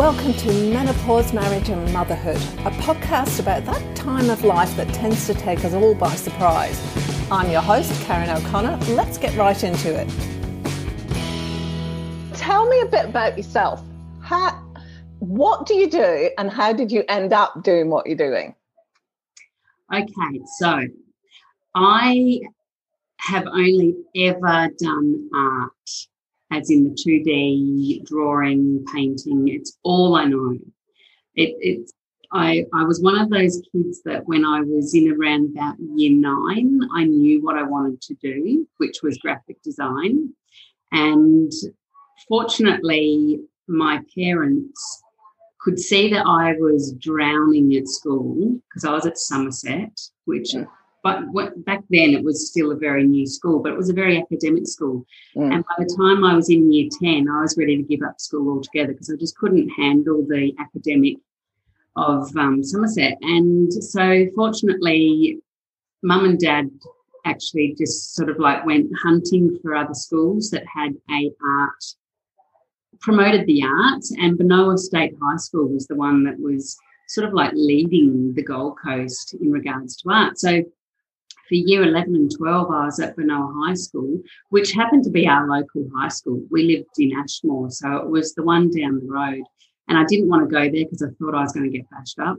Welcome to Menopause, Marriage and Motherhood, a podcast about that time of life that tends to take us all by surprise. I'm your host, Karen O'Connor. Let's get right into it. Tell me a bit about yourself. What do you do and how did you end up doing what you're doing? Okay, so I have only ever done art. As in the 2D drawing, painting, it's all I know. I was one of those kids that when I was in around about year 9, I knew what I wanted to do, which was graphic design. And fortunately, my parents could see that I was drowning at school because I was at Somerset, which... Yeah. But back then it was still a very new school, but it was a very academic school. Mm. And by the time I was in year 10, I was ready to give up school altogether because I just couldn't handle the academic of Somerset. And so fortunately, Mum and Dad actually just sort of like went hunting for other schools that had promoted the arts, and Benowa State High School was the one that was sort of like leading the Gold Coast in regards to art. So for year 11 and 12, I was at Benowa High School, which happened to be our local high school. We lived in Ashmore, so it was the one down the road. And I didn't want to go there because I thought I was going to get bashed up.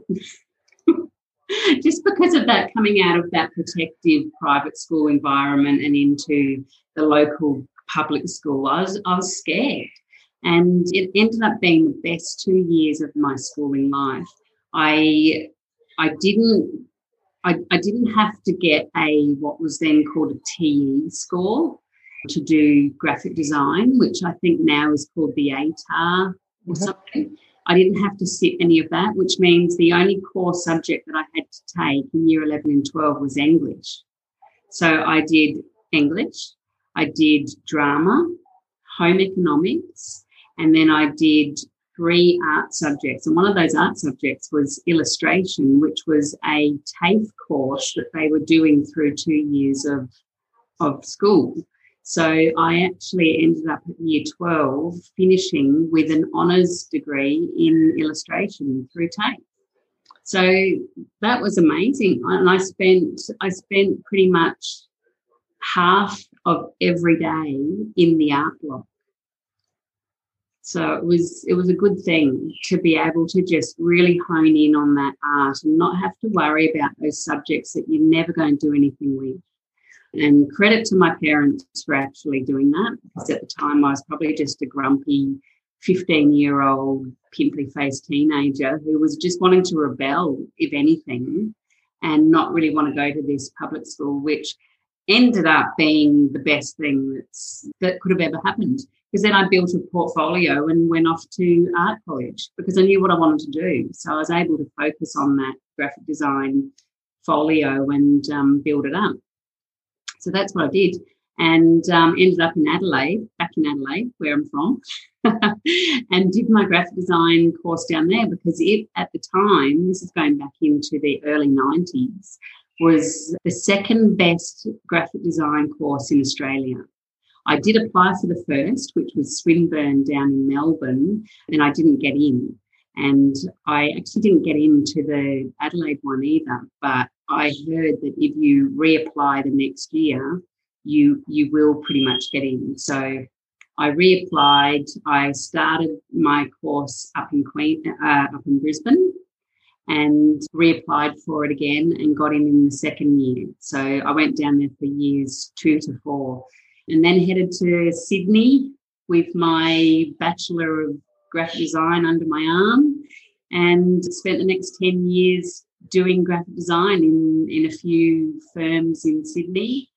Just because of that, coming out of that protective private school environment and into the local public school, I was scared. And it ended up being the best 2 years of my schooling life. I didn't have to get what was then called a TE score to do graphic design, which I think now is called the ATAR or something. I didn't have to sit any of that, which means the only core subject that I had to take in year 11 and 12 was English. So I did English, I did drama, home economics, and then I did 3 art subjects, and one of those art subjects was illustration, which was a TAFE course that they were doing through 2 years of school. So I actually ended up at year 12 finishing with an honours degree in illustration through TAFE. So that was amazing, and I spent pretty much half of every day in the art block. So it was a good thing to be able to just really hone in on that art and not have to worry about those subjects that you're never going to do anything with. And credit to my parents for actually doing that, because at the time I was probably just a grumpy 15-year-old pimply-faced teenager who was just wanting to rebel, if anything, and not really want to go to this public school, which ended up being the best thing that could have ever happened. Because then I built a portfolio and went off to art college because I knew what I wanted to do. So I was able to focus on that graphic design folio and build it up. So that's what I did, and ended up in Adelaide, back in Adelaide, where I'm from, and did my graphic design course down there because it, at the time, this is going back into the early 90s, was the second best graphic design course in Australia. I did apply for the first, which was Swinburne down in Melbourne, and I didn't get in. And I actually didn't get into the Adelaide one either, but I heard that if you reapply the next year, you will pretty much get in. So I reapplied. I started my course up in Brisbane and reapplied for it again and got in the second year. So I went down there for years 2 to 4. And then headed to Sydney with my Bachelor of Graphic Design under my arm and spent the next 10 years doing graphic design in a few firms in Sydney.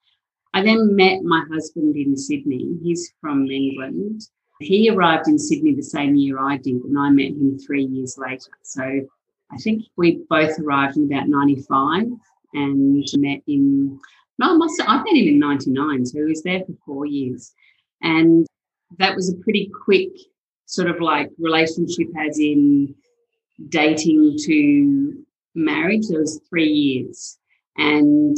I then met my husband in Sydney. He's from England. He arrived in Sydney the same year I did, and I met him 3 years later. So I think we both arrived in about 95 and met in... No, I met him in 99, so he was there for 4 years. And that was a pretty quick sort of like relationship, as in dating to marriage. It was 3 years, and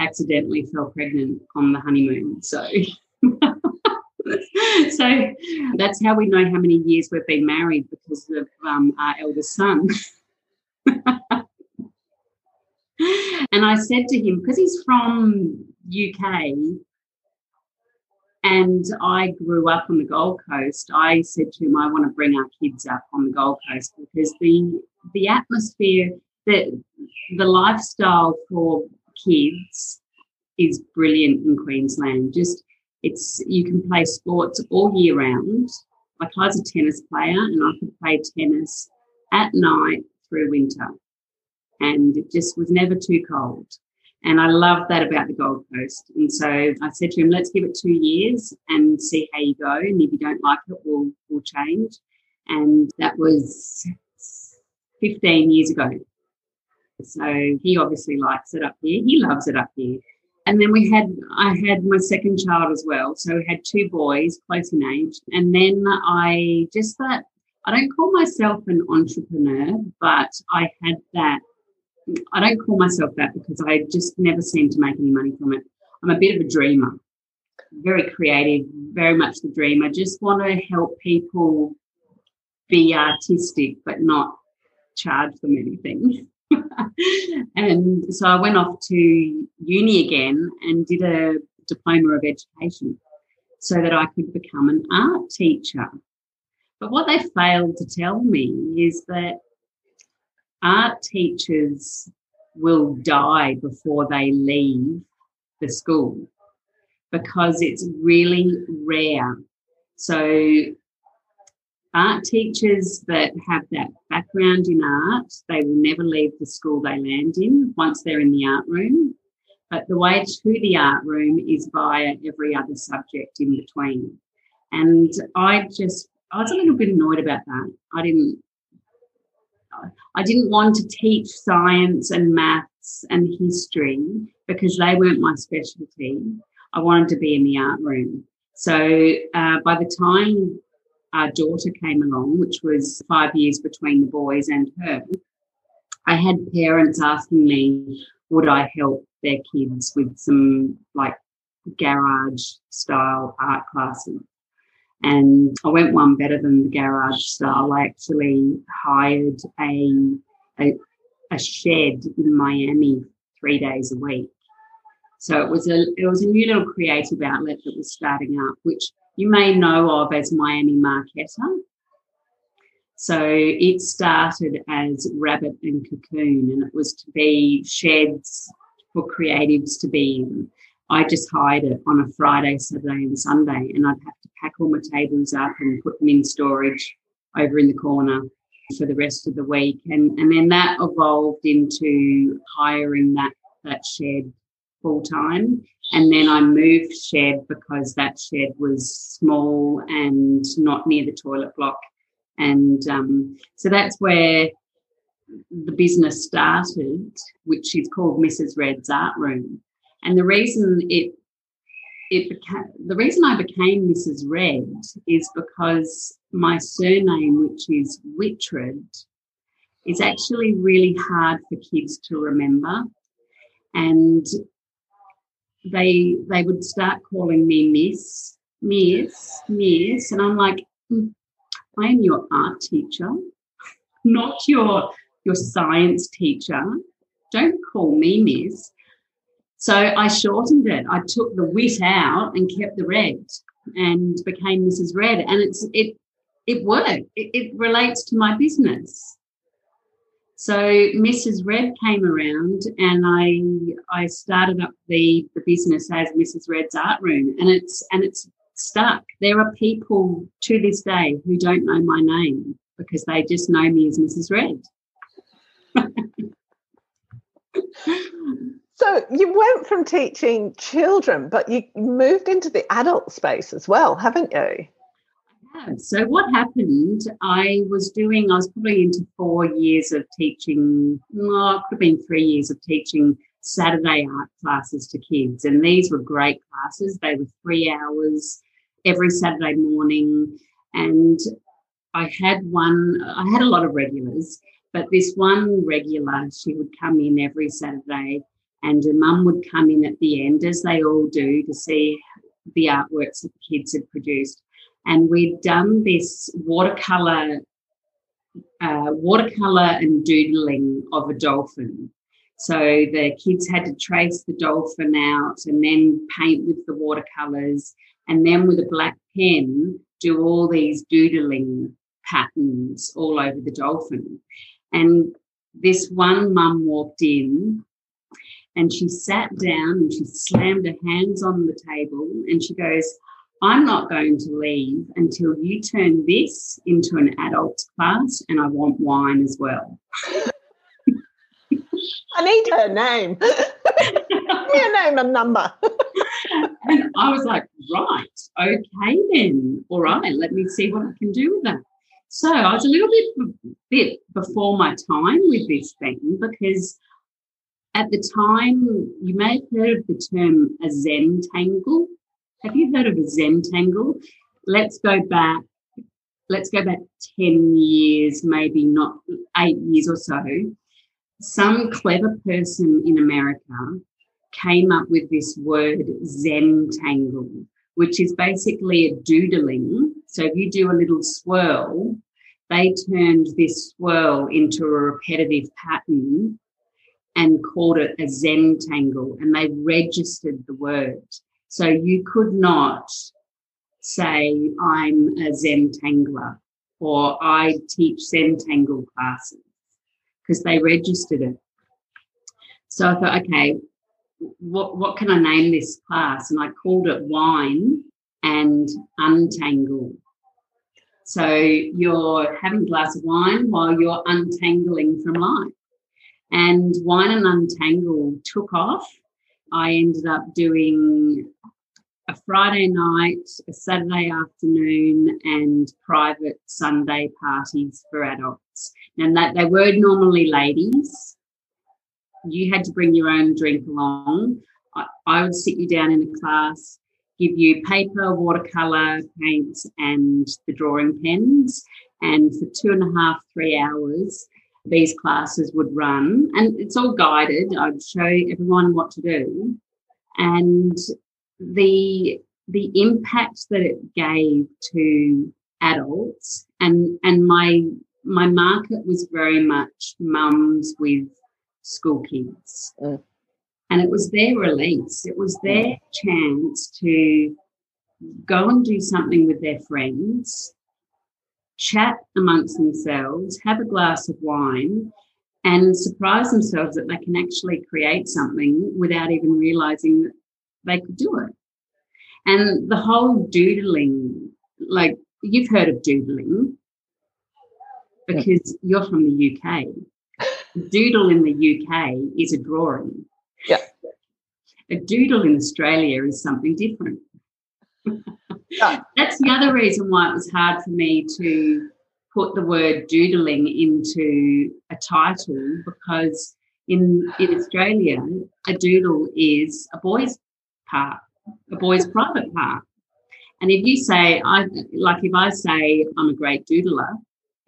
accidentally fell pregnant on the honeymoon. So So that's how we know how many years we've been married, because of our eldest son. And I said to him, because he's from UK and I grew up on the Gold Coast, I said to him, I want to bring our kids up on the Gold Coast, because the atmosphere, the lifestyle for kids is brilliant in Queensland. You can play sports all year round. Like, I was a tennis player and I could play tennis at night through winter, and it just was never too cold. And I love that about the Gold Coast. And so I said to him, let's give it 2 years and see how you go, and if you don't like it, we'll change. And that was 15 years ago. So he obviously likes it up here. He loves it up here. And then I had my second child as well. So we had 2 boys, close in age. And then I don't call myself an entrepreneur, but I had that. I don't call myself that because I just never seem to make any money from it. I'm a bit of a dreamer, very creative, very much the dream. I just want to help people be artistic but not charge them anything. And so I went off to uni again and did a diploma of education so that I could become an art teacher. But what they failed to tell me is that art teachers will die before they leave the school, because it's really rare. So art teachers that have that background in art, they will never leave the school they land in once they're in the art room. But the way to the art room is via every other subject in between. And I was a little bit annoyed about that. I didn't want to teach science and maths and history because they weren't my specialty. I wanted to be in the art room. So by the time our daughter came along, which was 5 years between the boys and her, I had parents asking me, would I help their kids with some like garage-style art classes? And I went one better than the garage style. I actually hired a shed in Miami 3 days a week. So it was a new little creative outlet that was starting up, which you may know of as Miami Marquetta. So it started as Rabbit and Cocoon, and it was to be sheds for creatives to be in. I just hired it on a Friday, Saturday and Sunday, and I'd have to pack all my tables up and put them in storage over in the corner for the rest of the week. And then that evolved into hiring that shed full-time. And then I moved shed because that shed was small and not near the toilet block. And so that's where the business started, which is called Mrs. Red's Art Room. And the reason I became Mrs. Red is because my surname, which is Whittred, is actually really hard for kids to remember, and they would start calling me Miss, and I'm like, I am your art teacher, not your science teacher. Don't call me Miss. So I shortened it. I took the wit out and kept the red and became Mrs. Red. And it worked. It relates to my business. So Mrs. Red came around, and I started up the business as Mrs. Red's Art Room, and it's stuck. There are people to this day who don't know my name because they just know me as Mrs. Red. So you went from teaching children, but you moved into the adult space as well, haven't you? I have. So what happened, I was probably into 4 years of teaching, it could have been 3 years of teaching Saturday art classes to kids. And these were great classes. They were 3 hours every Saturday morning. And I had a lot of regulars, but this one regular, she would come in every Saturday. And her mum would come in at the end, as they all do, to see the artworks that the kids had produced. And we'd done this watercolour and doodling of a dolphin. So the kids had to trace the dolphin out and then paint with the watercolours and then with a black pen do all these doodling patterns all over the dolphin. And this one mum walked in and she sat down and she slammed her hands on the table and she goes, "I'm not going to leave until you turn this into an adults class, and I want wine as well." I need her name. I need her name and number. And I was like, right, okay then, all right, let me see what I can do with that. So I was a little bit before my time with this thing, because at the time you may have heard of the term a Zentangle. Have you heard of a Zentangle? Let's go back 10 years, maybe not 8 years or so. Some clever person in America came up with this word Zentangle, which is basically a doodling. So if you do a little swirl, they turned this swirl into a repetitive pattern and called it a Zentangle, and they registered the word. So you could not say, "I'm a Zentangler" or "I teach Zentangle classes," because they registered it. So I thought, okay, what can I name this class? And I called it Wine and Untangle. So you're having a glass of wine while you're untangling from life. And Wine and Untangle took off. I ended up doing a Friday night, a Saturday afternoon, and private Sunday parties for adults. And that they were normally ladies. You had to bring your own drink along. I would sit you down in a class, give you paper, watercolour, paints, and the drawing pens. And for 2.5 to 3 hours, these classes would run, and it's all guided. I'd show everyone what to do, and the impact that it gave to adults, and my market was very much mums with school kids, and it was their release. It was their chance to go and do something with their friends, chat amongst themselves, have a glass of wine, and surprise themselves that they can actually create something without even realising that they could do it. And the whole doodling, like, you've heard of doodling because you're from the UK. Doodle in the UK is a drawing. Yeah. A doodle in Australia is something different. That's the other reason why it was hard for me to put the word doodling into a title, because in Australia, a doodle is a boy's part, a boy's private part. And if you say, if I say I'm a great doodler,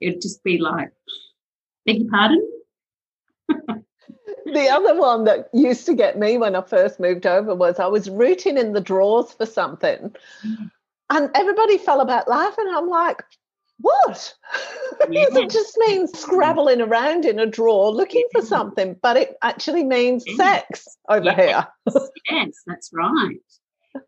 it would just be like, beg your pardon? The other one that used to get me when I first moved over was I was rooting in the drawers for something. And everybody fell about laughing. I'm like, what? Yes. It just means scrabbling around in a drawer looking for something, but it actually means sex over here. Yes, that's right.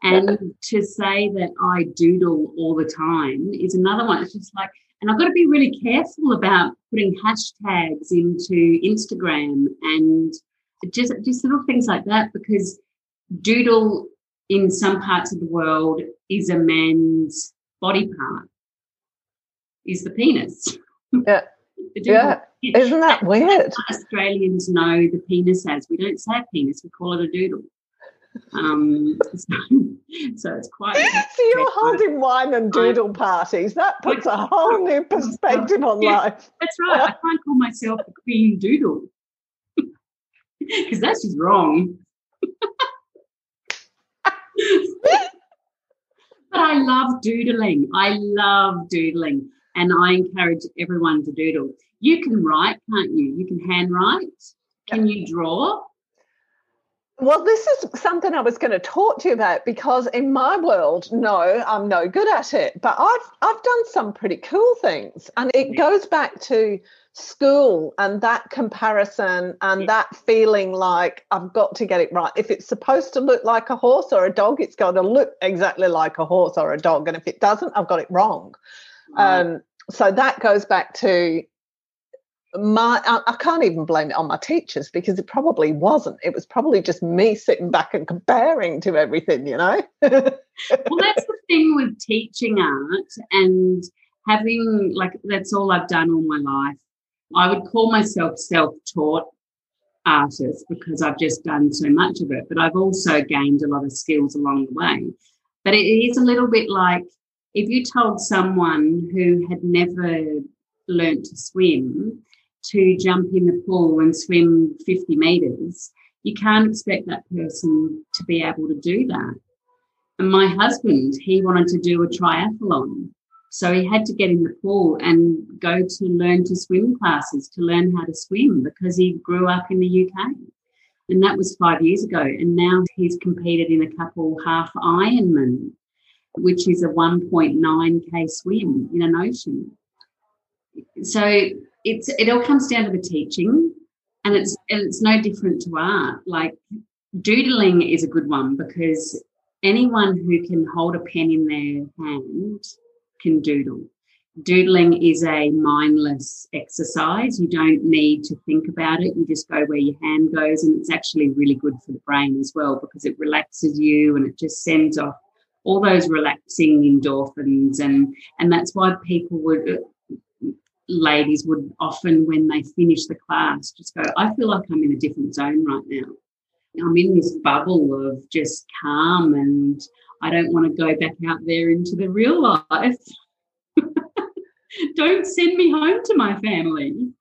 And to say that I doodle all the time is another one. It's just like, and I've got to be really careful about putting hashtags into Instagram and just little things like that, because doodle in some parts of the world is a man's body part, is the penis. Yeah. Isn't that weird? Australians know the penis as. We don't say penis, we call it a doodle. So it's quite. So you're holding wine and doodle parties. That puts a whole new perspective on life. That's right. I can't call myself a queen doodle because that's just wrong. But I love doodling. And I encourage everyone to doodle. You can write, can't you? You can handwrite. Can you draw? Well, this is something I was going to talk to you about, because in my world, no, I'm no good at it, but I've done some pretty cool things. And it goes back to school and that comparison and that feeling like I've got to get it right. If it's supposed to look like a horse or a dog, it's got to look exactly like a horse or a dog. And if it doesn't, I've got it wrong. So that goes back to I can't even blame it on my teachers, because it probably wasn't. It was probably just me sitting back and comparing to everything, you know. Well, that's the thing with teaching art and having, like, that's all I've done all my life. I would call myself self-taught artist because I've just done so much of it, but I've also gained a lot of skills along the way. But it is a little bit like if you told someone who had never learnt to swim to jump in the pool and swim 50 metres, you can't expect that person to be able to do that. And my husband, he wanted to do a triathlon, so he had to get in the pool and go to learn to swim classes to learn how to swim, because he grew up in the UK. And that was 5 years ago, and now he's competed in a couple half Ironman, which is a 1.9k swim in an ocean. So it all comes down to the teaching, and it's no different to art. Like, doodling is a good one, because anyone who can hold a pen in their hand can doodle. Doodling is a mindless exercise. You don't need to think about it. You just go where your hand goes, and it's actually really good for the brain as well, because it relaxes you and it just sends off all those relaxing endorphins, and that's why people ladies would often, when they finish the class, just go, I feel like I'm in a different zone right now. I'm in this bubble of just calm, and I don't want to go back out there into the real life. Don't send me home to my family.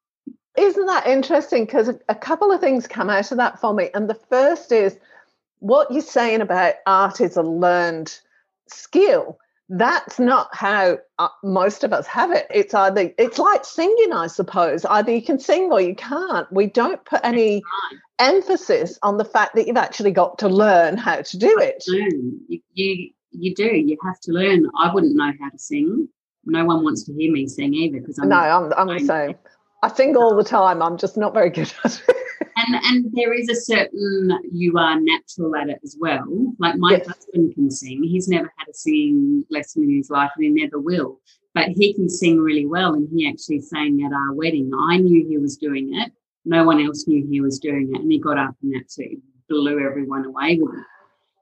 Isn't that interesting? Because a couple of things come out of that for me. And the first is what you're saying about art is a learned skill. That's not how most of us have it. It's like singing, I suppose. Either you can sing or you can't. We don't put any emphasis on the fact that you've actually got to learn how to do it. You do. You have to learn. I wouldn't know how to sing. No one wants to hear me sing either, because I'm the same. I sing all the time. I'm just not very good at it. And there is a certain, you are natural at it as well. Like, my husband can sing. He's never had a singing lesson in his life, and he never will. But he can sing really well, and he actually sang at our wedding. I knew he was doing it. No one else knew he was doing it. And he got up and absolutely blew everyone away with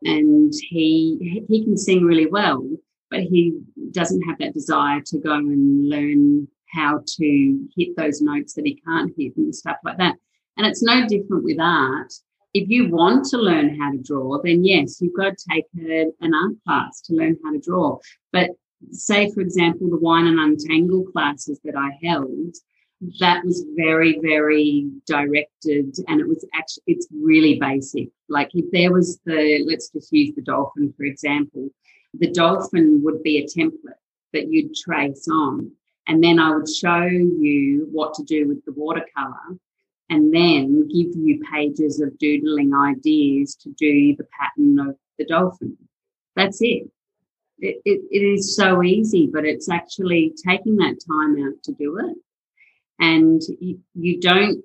it. And he can sing really well, but he doesn't have that desire to go and learn how to hit those notes that he can't hit and stuff like that. And it's no different with art. If you want to learn how to draw, then yes, you've got to take an art class to learn how to draw. But say, for example, the Wine and Untangle classes that I held, that was very, very directed, and it's really basic. Like, if there was let's just use the dolphin, for example. The dolphin would be a template that you'd trace on, and then I would show you what to do with the watercolour, and then give you pages of doodling ideas to do the pattern of the dolphin. That's it. It is so easy, but it's actually taking that time out to do it. And you don't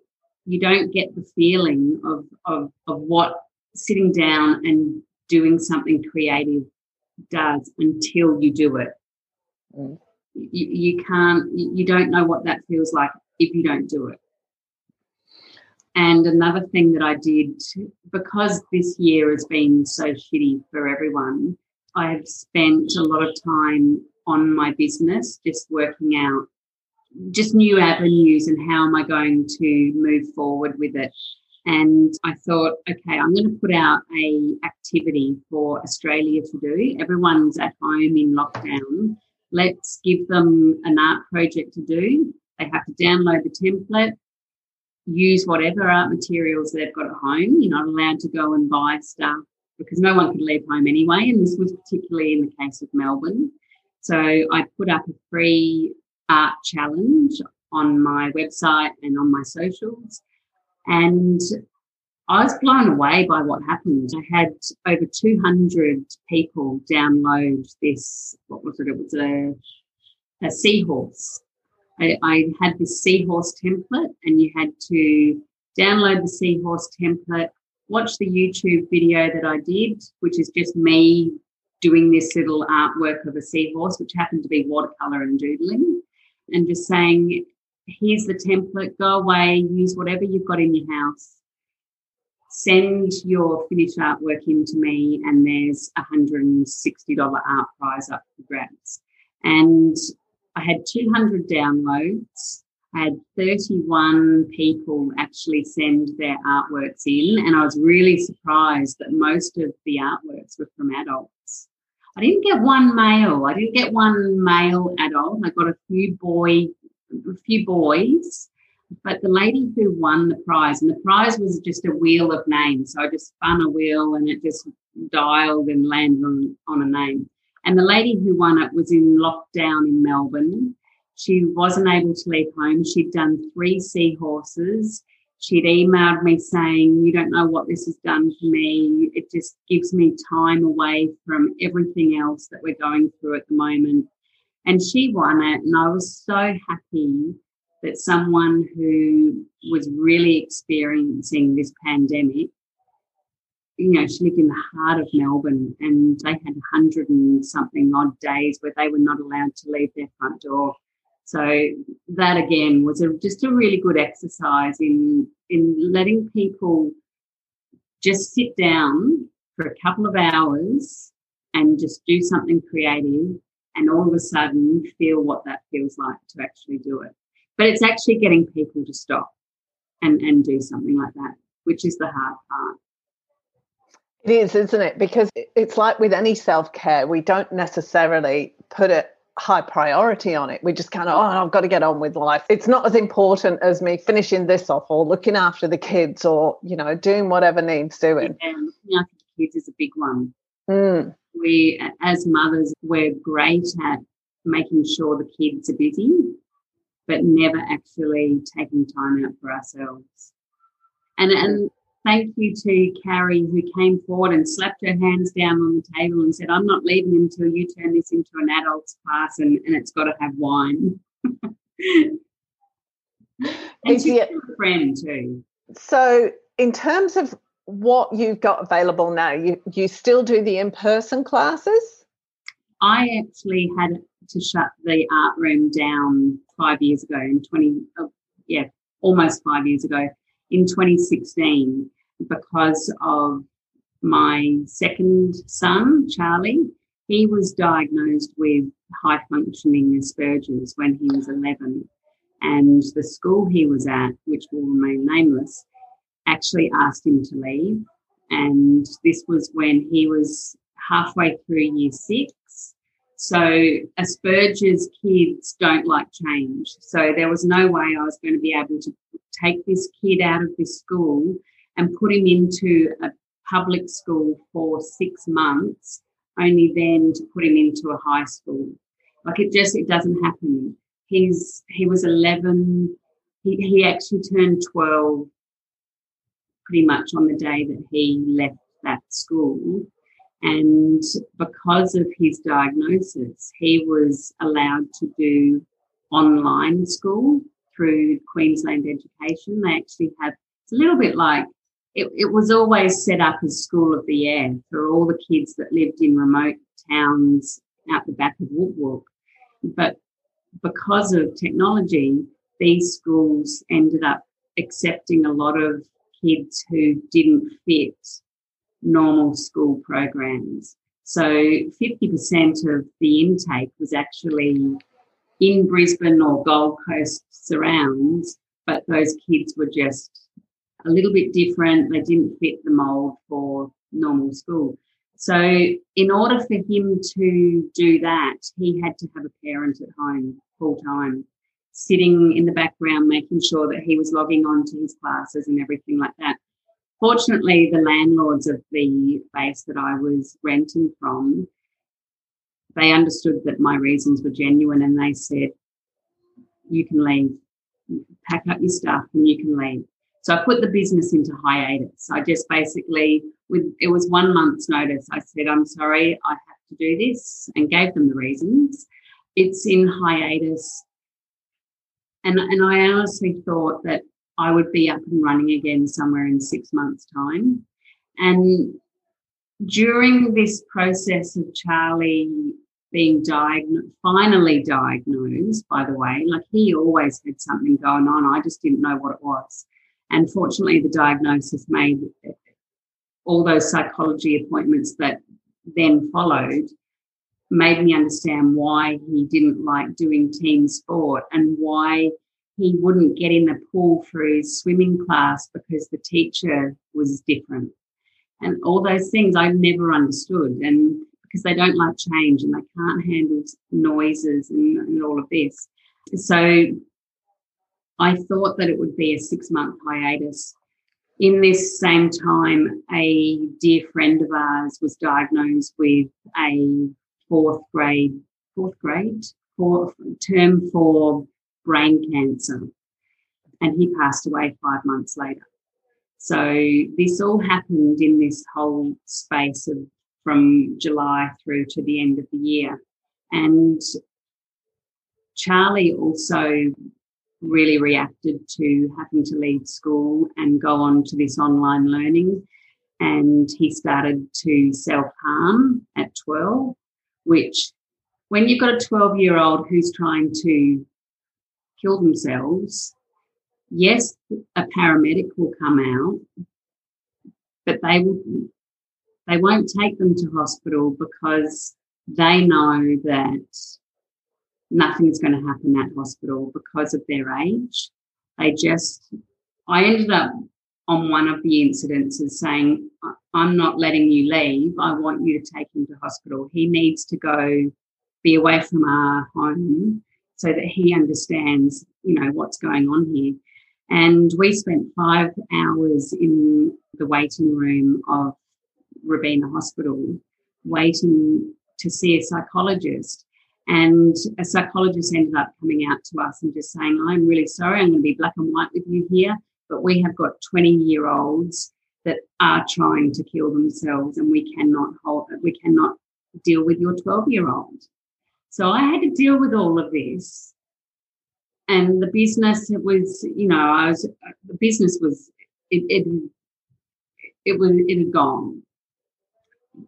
get the feeling of what sitting down and doing something creative does until you do it. Mm. You don't know what that feels like if you don't do it. And another thing that I did, because this year has been so shitty for everyone, I have spent a lot of time on my business just working out just new avenues and how am I going to move forward with it. And I thought, okay, I'm going to put out an activity for Australia to do. Everyone's at home in lockdown. Let's give them an art project to do. They have to download the template, use whatever art materials they've got at home. You're not allowed to go and buy stuff because no one could leave home anyway, and this was particularly in the case of Melbourne. So I put up a free art challenge on my website and on my socials, and I was blown away by what happened. I had over 200 people download this, what was it? It was a seahorse. I had this seahorse template, and you had to download the seahorse template, watch the YouTube video that I did, which is just me doing this little artwork of a seahorse, which happened to be watercolour and doodling, and just saying, here's the template, go away, use whatever you've got in your house, send your finished artwork in to me, and there's a $160 art prize up for grabs. And I had 200 downloads. I had 31 people actually send their artworks in, and I was really surprised that most of the artworks were from adults. I didn't get one male. I didn't get one male adult. I got a few boys, but the lady who won the prize, and the prize was just a wheel of names. So I just spun a wheel and it just dialed and landed on a name. And the lady who won it was in lockdown in Melbourne. She wasn't able to leave home. She'd done 3 seahorses. She'd emailed me saying, you don't know what this has done for me. It just gives me time away from everything else that we're going through at the moment. And she won it, and I was so happy that someone who was really experiencing this pandemic, you know, she lived in the heart of Melbourne, and they had 100 and something odd days where they were not allowed to leave their front door. So that, again, was just a really good exercise in letting people just sit down for a couple of hours and just do something creative, and all of a sudden feel what that feels like to actually do it. But it's actually getting people to stop and do something like that, which is the hard part. It is, isn't it? Because it's like with any self-care, we don't necessarily put a high priority on it. We just kind of, I've got to get on with life. It's not as important as me finishing this off or looking after the kids or, you know, doing whatever needs doing. Yeah, looking after the kids is a big one. Mm. We, as mothers, we're great at making sure the kids are busy, but never actually taking time out for ourselves. And thank you to Carrie, who came forward and slapped her hands down on the table and said, I'm not leaving until you turn this into an adult's class and it's got to have wine. And she's a friend too. So in terms of what you've got available now, you still do the in-person classes? I actually had to shut the art room down 5 years ago, almost 5 years ago, in 2016, because of my second son, Charlie. He was diagnosed with high-functioning Asperger's when he was 11, and the school he was at, which will remain nameless, actually asked him to leave. And this was when he was halfway through year 6. So Asperger's kids don't like change. So there was no way I was going to be able to take this kid out of this school and put him into a public school for 6 months, only then to put him into a high school. Like, it doesn't happen. He was 11. He actually turned 12 pretty much on the day that he left that school. And because of his diagnosis, he was allowed to do online school through Queensland Education. They actually have, it's a little bit like, it was always set up as School of the Air for all the kids that lived in remote towns out the back of Woodwalk. But because of technology, these schools ended up accepting a lot of kids who didn't fit normal school programs. So 50% of the intake was actually in Brisbane or Gold Coast surrounds, but those kids were just a little bit different. They didn't fit the mould for normal school. So in order for him to do that, he had to have a parent at home full time, sitting in the background, making sure that he was logging on to his classes and everything like that. Fortunately, the landlords of the base that I was renting from, they understood that my reasons were genuine, and they said, you can leave, pack up your stuff and you can leave. So I put the business into hiatus. I just basically, it was 1 month's notice. I said, I'm sorry, I have to do this, and gave them the reasons. It's in hiatus. And I honestly thought that I would be up and running again somewhere in 6 months' time. And during this process of Charlie being finally diagnosed, by the way, like he always had something going on. I just didn't know what it was. And fortunately, the diagnosis made all those psychology appointments that then followed made me understand why he didn't like doing team sport and why he wouldn't get in the pool for his swimming class because the teacher was different. And all those things I never understood, and because they don't like change and they can't handle noises and all of this. So I thought that it would be a 6-month hiatus. In this same time, a dear friend of ours was diagnosed with a fourth term for brain cancer, and he passed away 5 months later. So this all happened in this whole space of from July through to the end of the year. And Charlie also really reacted to having to leave school and go on to this online learning, and he started to self-harm at 12, which when you've got a 12-year-old who's trying to kill themselves, yes, a paramedic will come out, but they won't take them to hospital because they know that nothing's going to happen at hospital because of their age. I ended up on one of the incidences saying, I'm not letting you leave. I want you to take him to hospital. He needs to go be away from our home so that he understands, you know, what's going on here. And we spent 5 hours in the waiting room of Rabina Hospital waiting to see a psychologist, and a psychologist ended up coming out to us and just saying, I'm really sorry, I'm going to be black and white with you here, but we have got 20-year-olds that are trying to kill themselves, and we cannot deal with your 12-year-old. So I had to deal with all of this, and the business it had gone.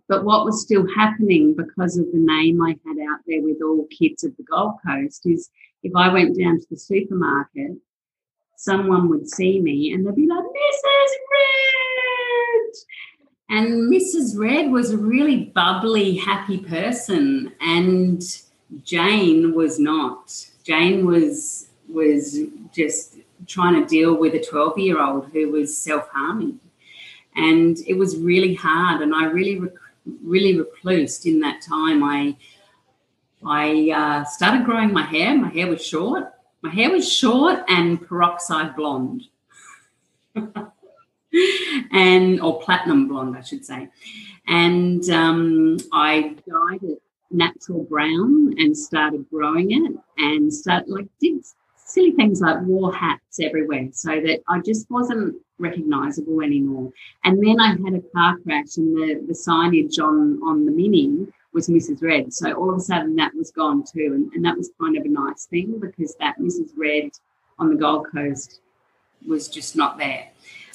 But what was still happening because of the name I had out there with all kids of the Gold Coast is if I went down to the supermarket, someone would see me and they'd be like, Mrs. Red! And Mrs. Red was a really bubbly, happy person, and Jane was not. Jane was just trying to deal with a 12-year-old who was self-harming. And it was really hard, and I really reclused in that time. I started growing my hair. My hair was short. My hair was short and peroxide blonde, or platinum blonde, I should say. And I dyed it natural brown and started growing it, and did silly things like wore hats everywhere so that I just wasn't recognisable anymore. And then I had a car crash, and the signage on the Mini was Mrs. Red. So all of a sudden that was gone too, and that was kind of a nice thing because that Mrs. Red on the Gold Coast was just not there.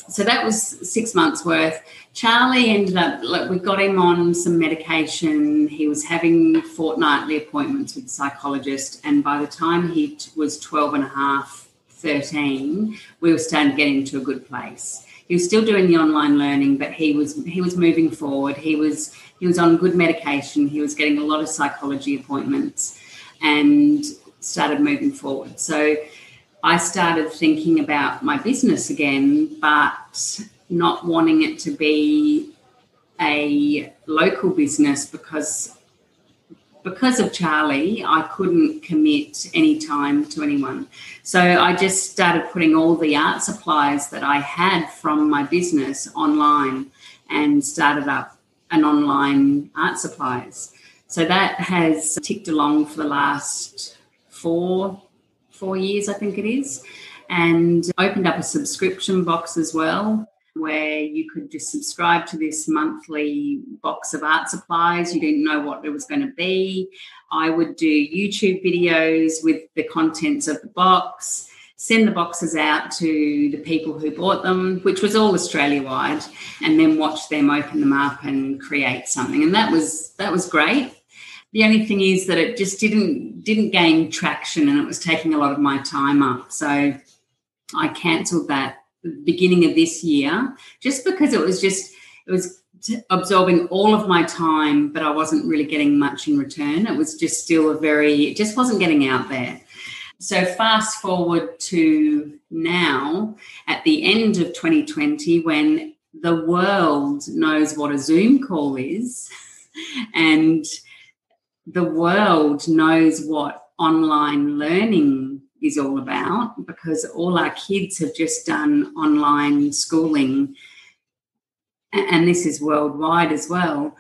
So that was 6 months' worth. Charlie ended up, we got him on some medication. He was having fortnightly appointments with a psychologist, and by the time he was 12 and a half, 13, we were starting to get him to a good place. He was still doing the online learning, but he was moving forward. He was on good medication. He was getting a lot of psychology appointments and started moving forward. So I started thinking about my business again, but not wanting it to be a local business because of Charlie, I couldn't commit any time to anyone. So I just started putting all the art supplies that I had from my business online and started up an online art supplies. So that has ticked along for the last four years, I think it is. and opened up a subscription box as well, where you could just subscribe to this monthly box of art supplies. You didn't know what it was going to be. I would do YouTube videos with the contents of the box, send the boxes out to the people who bought them, which was all Australia-wide, and then watch them open them up and create something. And that was great. The only thing is that it just didn't gain traction, and it was taking a lot of my time up. So I cancelled that beginning of this year, just because it was absorbing all of my time, but I wasn't really getting much in return. It was just still it just wasn't getting out there. So fast forward to now, at the end of 2020, when the world knows what a Zoom call is, and the world knows what online learning is all about, because all our kids have just done online schooling, and this is worldwide as well.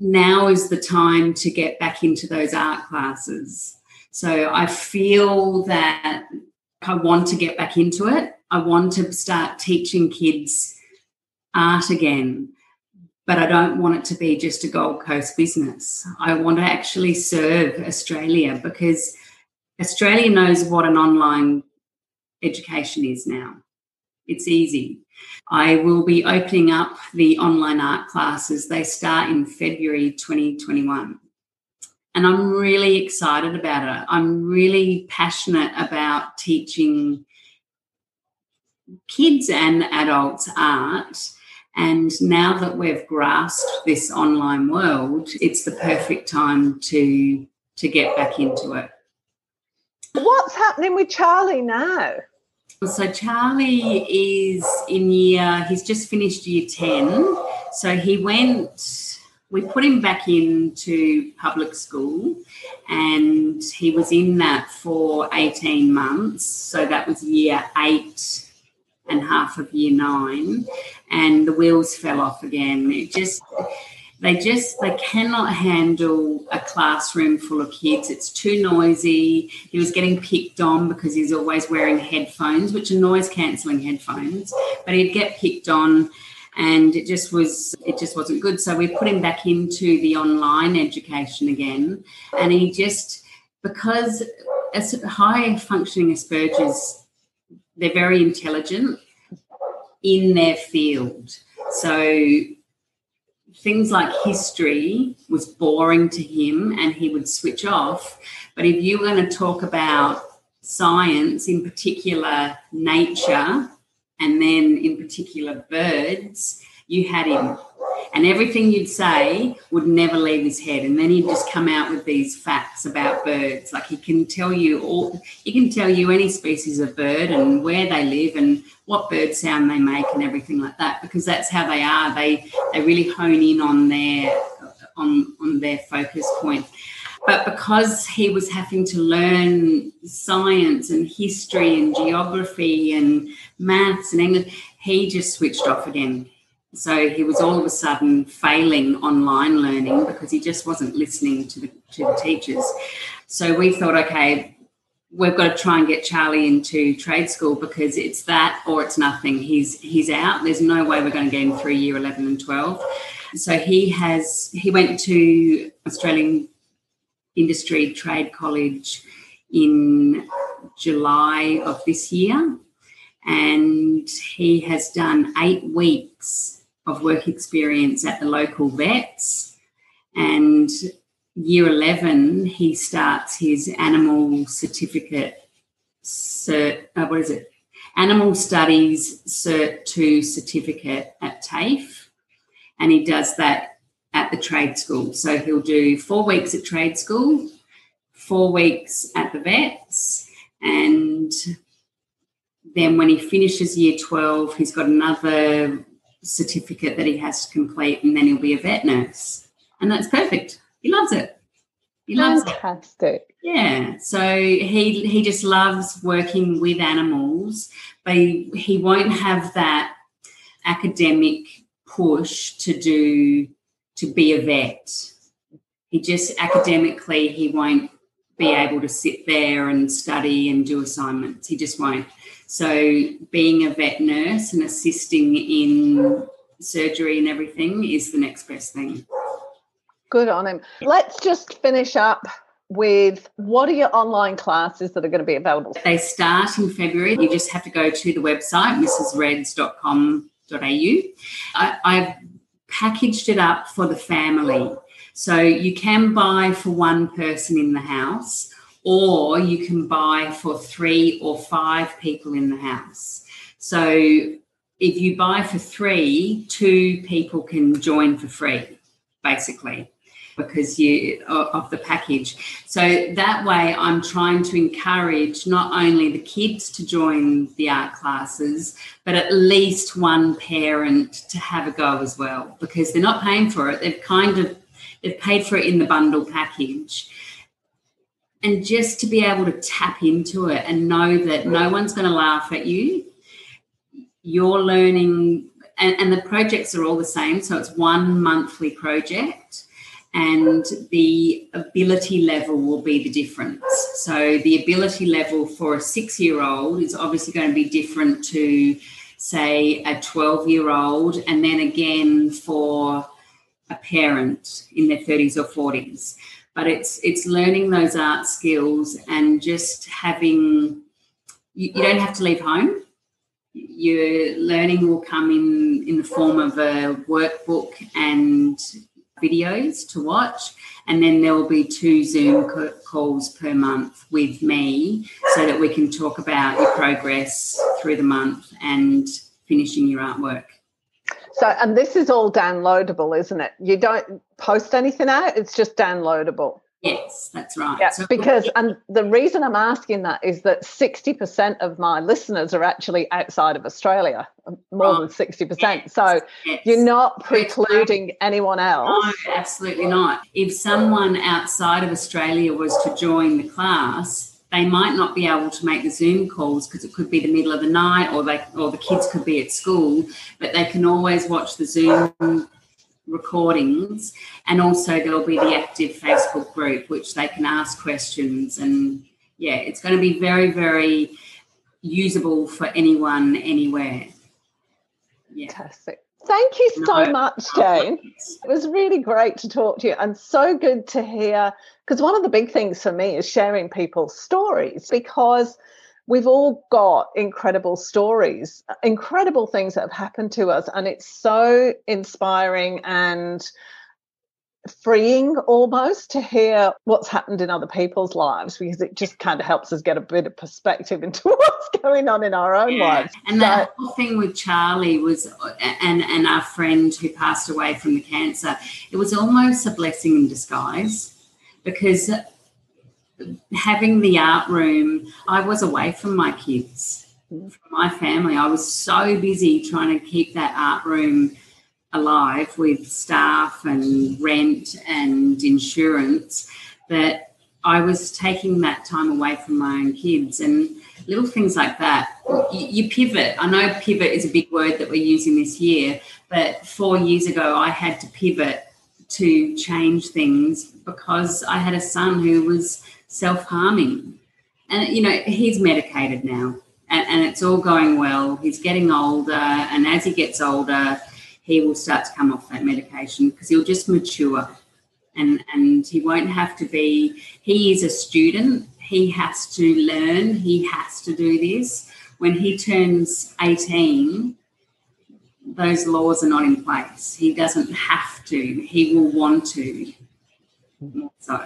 Now is the time to get back into those art classes. So I feel that I want to get back into it. I want to start teaching kids art again, but I don't want it to be just a Gold Coast business. I want to actually serve Australia, because Australia knows what an online education is now. It's easy. I will be opening up the online art classes. They start in February 2021. And I'm really excited about it. I'm really passionate about teaching kids and adults art. And now that we've grasped this online world, it's the perfect time to get back into it. What's happening with Charlie now? So Charlie is he's just finished year 10. So we put him back into public school, and he was in that for 18 months. So that was year 8 and half of year 9, and the wheels fell off again. They cannot handle a classroom full of kids. It's too noisy. He was getting picked on because he's always wearing headphones, which are noise-cancelling headphones, but he'd get picked on, and it just wasn't good. So we put him back into the online education again, and he just, because high-functioning Asperger's, they're very intelligent in their field. So things like history was boring to him, and he would switch off. But if you were going to talk about science, in particular nature, and then in particular birds, you had him. And everything you'd say would never leave his head. And then he'd just come out with these facts about birds. Like he can tell you any species of bird and where they live and what bird sound they make and everything like that, because that's how they are. They really hone in on their focus point. But because he was having to learn science and history and geography and maths and English, he just switched off again. So he was all of a sudden failing online learning because he just wasn't listening to the teachers. So we thought, okay, we've got to try and get Charlie into trade school, because it's that or it's nothing. He's out. There's no way we're going to get him through year 11 and 12. So he went to Australian Industry Trade College in July of this year, and he has done 8 weeks of work experience at the local vets, and year 11 he starts his animal certificate cert, animal studies cert 2 certificate at TAFE, and he does that at the trade school. So he'll do 4 weeks at trade school, 4 weeks at the vets, and then when he finishes year 12, he's got another certificate that he has to complete, and then he'll be a vet nurse. And that's perfect. He loves it. Fantastic. Yeah. So he just loves working with animals, but he won't have that academic push to be a vet. He just academically he won't be able to sit there and study and do assignments. He just won't. So being a vet nurse and assisting in surgery and everything is the next best thing. Good on him. Let's just finish up with what are your online classes that are going to be available? They start in February. You just have to go to the website, mrsreds.com.au. I've packaged it up for the family. So you can buy for one person in the house, or you can buy for 3 or 5 people in the house. So if you buy for 3, 2 people can join for free, basically, because you of the package. So that way I'm trying to encourage not only the kids to join the art classes, but at least one parent to have a go as well, because they're not paying for it. They've paid for it in the bundle package. And just to be able to tap into it and know that no one's going to laugh at you. You're learning, and the projects are all the same. So it's one monthly project. And the ability level will be the difference. So the ability level for a 6-year-old is obviously going to be different to, say, a 12-year-old, and then again for a parent in their 30s or 40s. But it's learning those art skills and just having – you don't have to leave home. Your learning will come in the form of a workbook and – videos to watch, and then there will be 2 Zoom calls per month with me so that we can talk about your progress through the month and finishing your artwork. So, and this is all downloadable, isn't it? You don't post anything out, it's just downloadable. Yes, that's right. Yeah, so, because, and the reason I'm asking that is that 60% of my listeners are actually outside of Australia, more than 60%. Yes, so you're not precluding anyone else. No, absolutely not. If someone outside of Australia was to join the class, they might not be able to make the Zoom calls because it could be the middle of the night or the kids could be at school, but they can always watch the Zoom recordings, and also there'll be the active Facebook group which they can ask questions, and yeah, it's going to be very, very usable for anyone, anywhere. Yeah. Fantastic. Thank you so much, Jane. It was really great to talk to you, and so good to hear, because one of the big things for me is sharing people's stories, because we've all got incredible stories, incredible things that have happened to us, and it's so inspiring and freeing almost to hear what's happened in other people's lives, because it just kind of helps us get a bit of perspective into what's going on in our own lives. And that whole thing with Charlie was, and our friend who passed away from the cancer, it was almost a blessing in disguise, because having the art room, I was away from my kids, from my family. I was so busy trying to keep that art room alive with staff and rent and insurance that I was taking that time away from my own kids, and little things like that. You pivot. I know pivot is a big word that we're using this year, but 4 years ago I had to pivot to change things because I had a son who was self-harming, and you know, he's medicated now, and it's all going well. He's getting older, and as he gets older he will start to come off that medication because he'll just mature, and he won't have to be, he is a student, he has to learn, he has to do this. When he turns 18, those laws are not in place. He doesn't have to, he will want to. So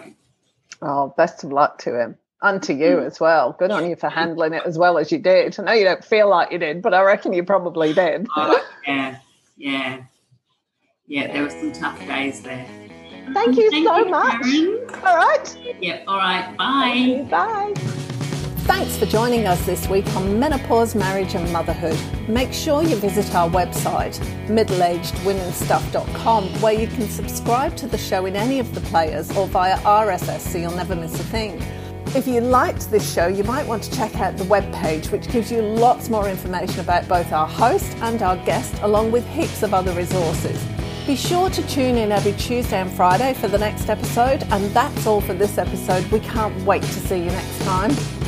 best of luck to him, and to you as well. Good on you for handling it as well as you did. I know you don't feel like you did, but I reckon you probably did. Yeah, there were some tough days there. Thank you so much, Karen. All right. Yeah, all right, bye. Bye. Thanks for joining us this week on Menopause, Marriage and Motherhood. Make sure you visit our website, middleagedwomenstuff.com, where you can subscribe to the show in any of the players or via RSS so you'll never miss a thing. If you liked this show, you might want to check out the webpage, which gives you lots more information about both our host and our guest, along with heaps of other resources. Be sure to tune in every Tuesday and Friday for the next episode. And that's all for this episode. We can't wait to see you next time.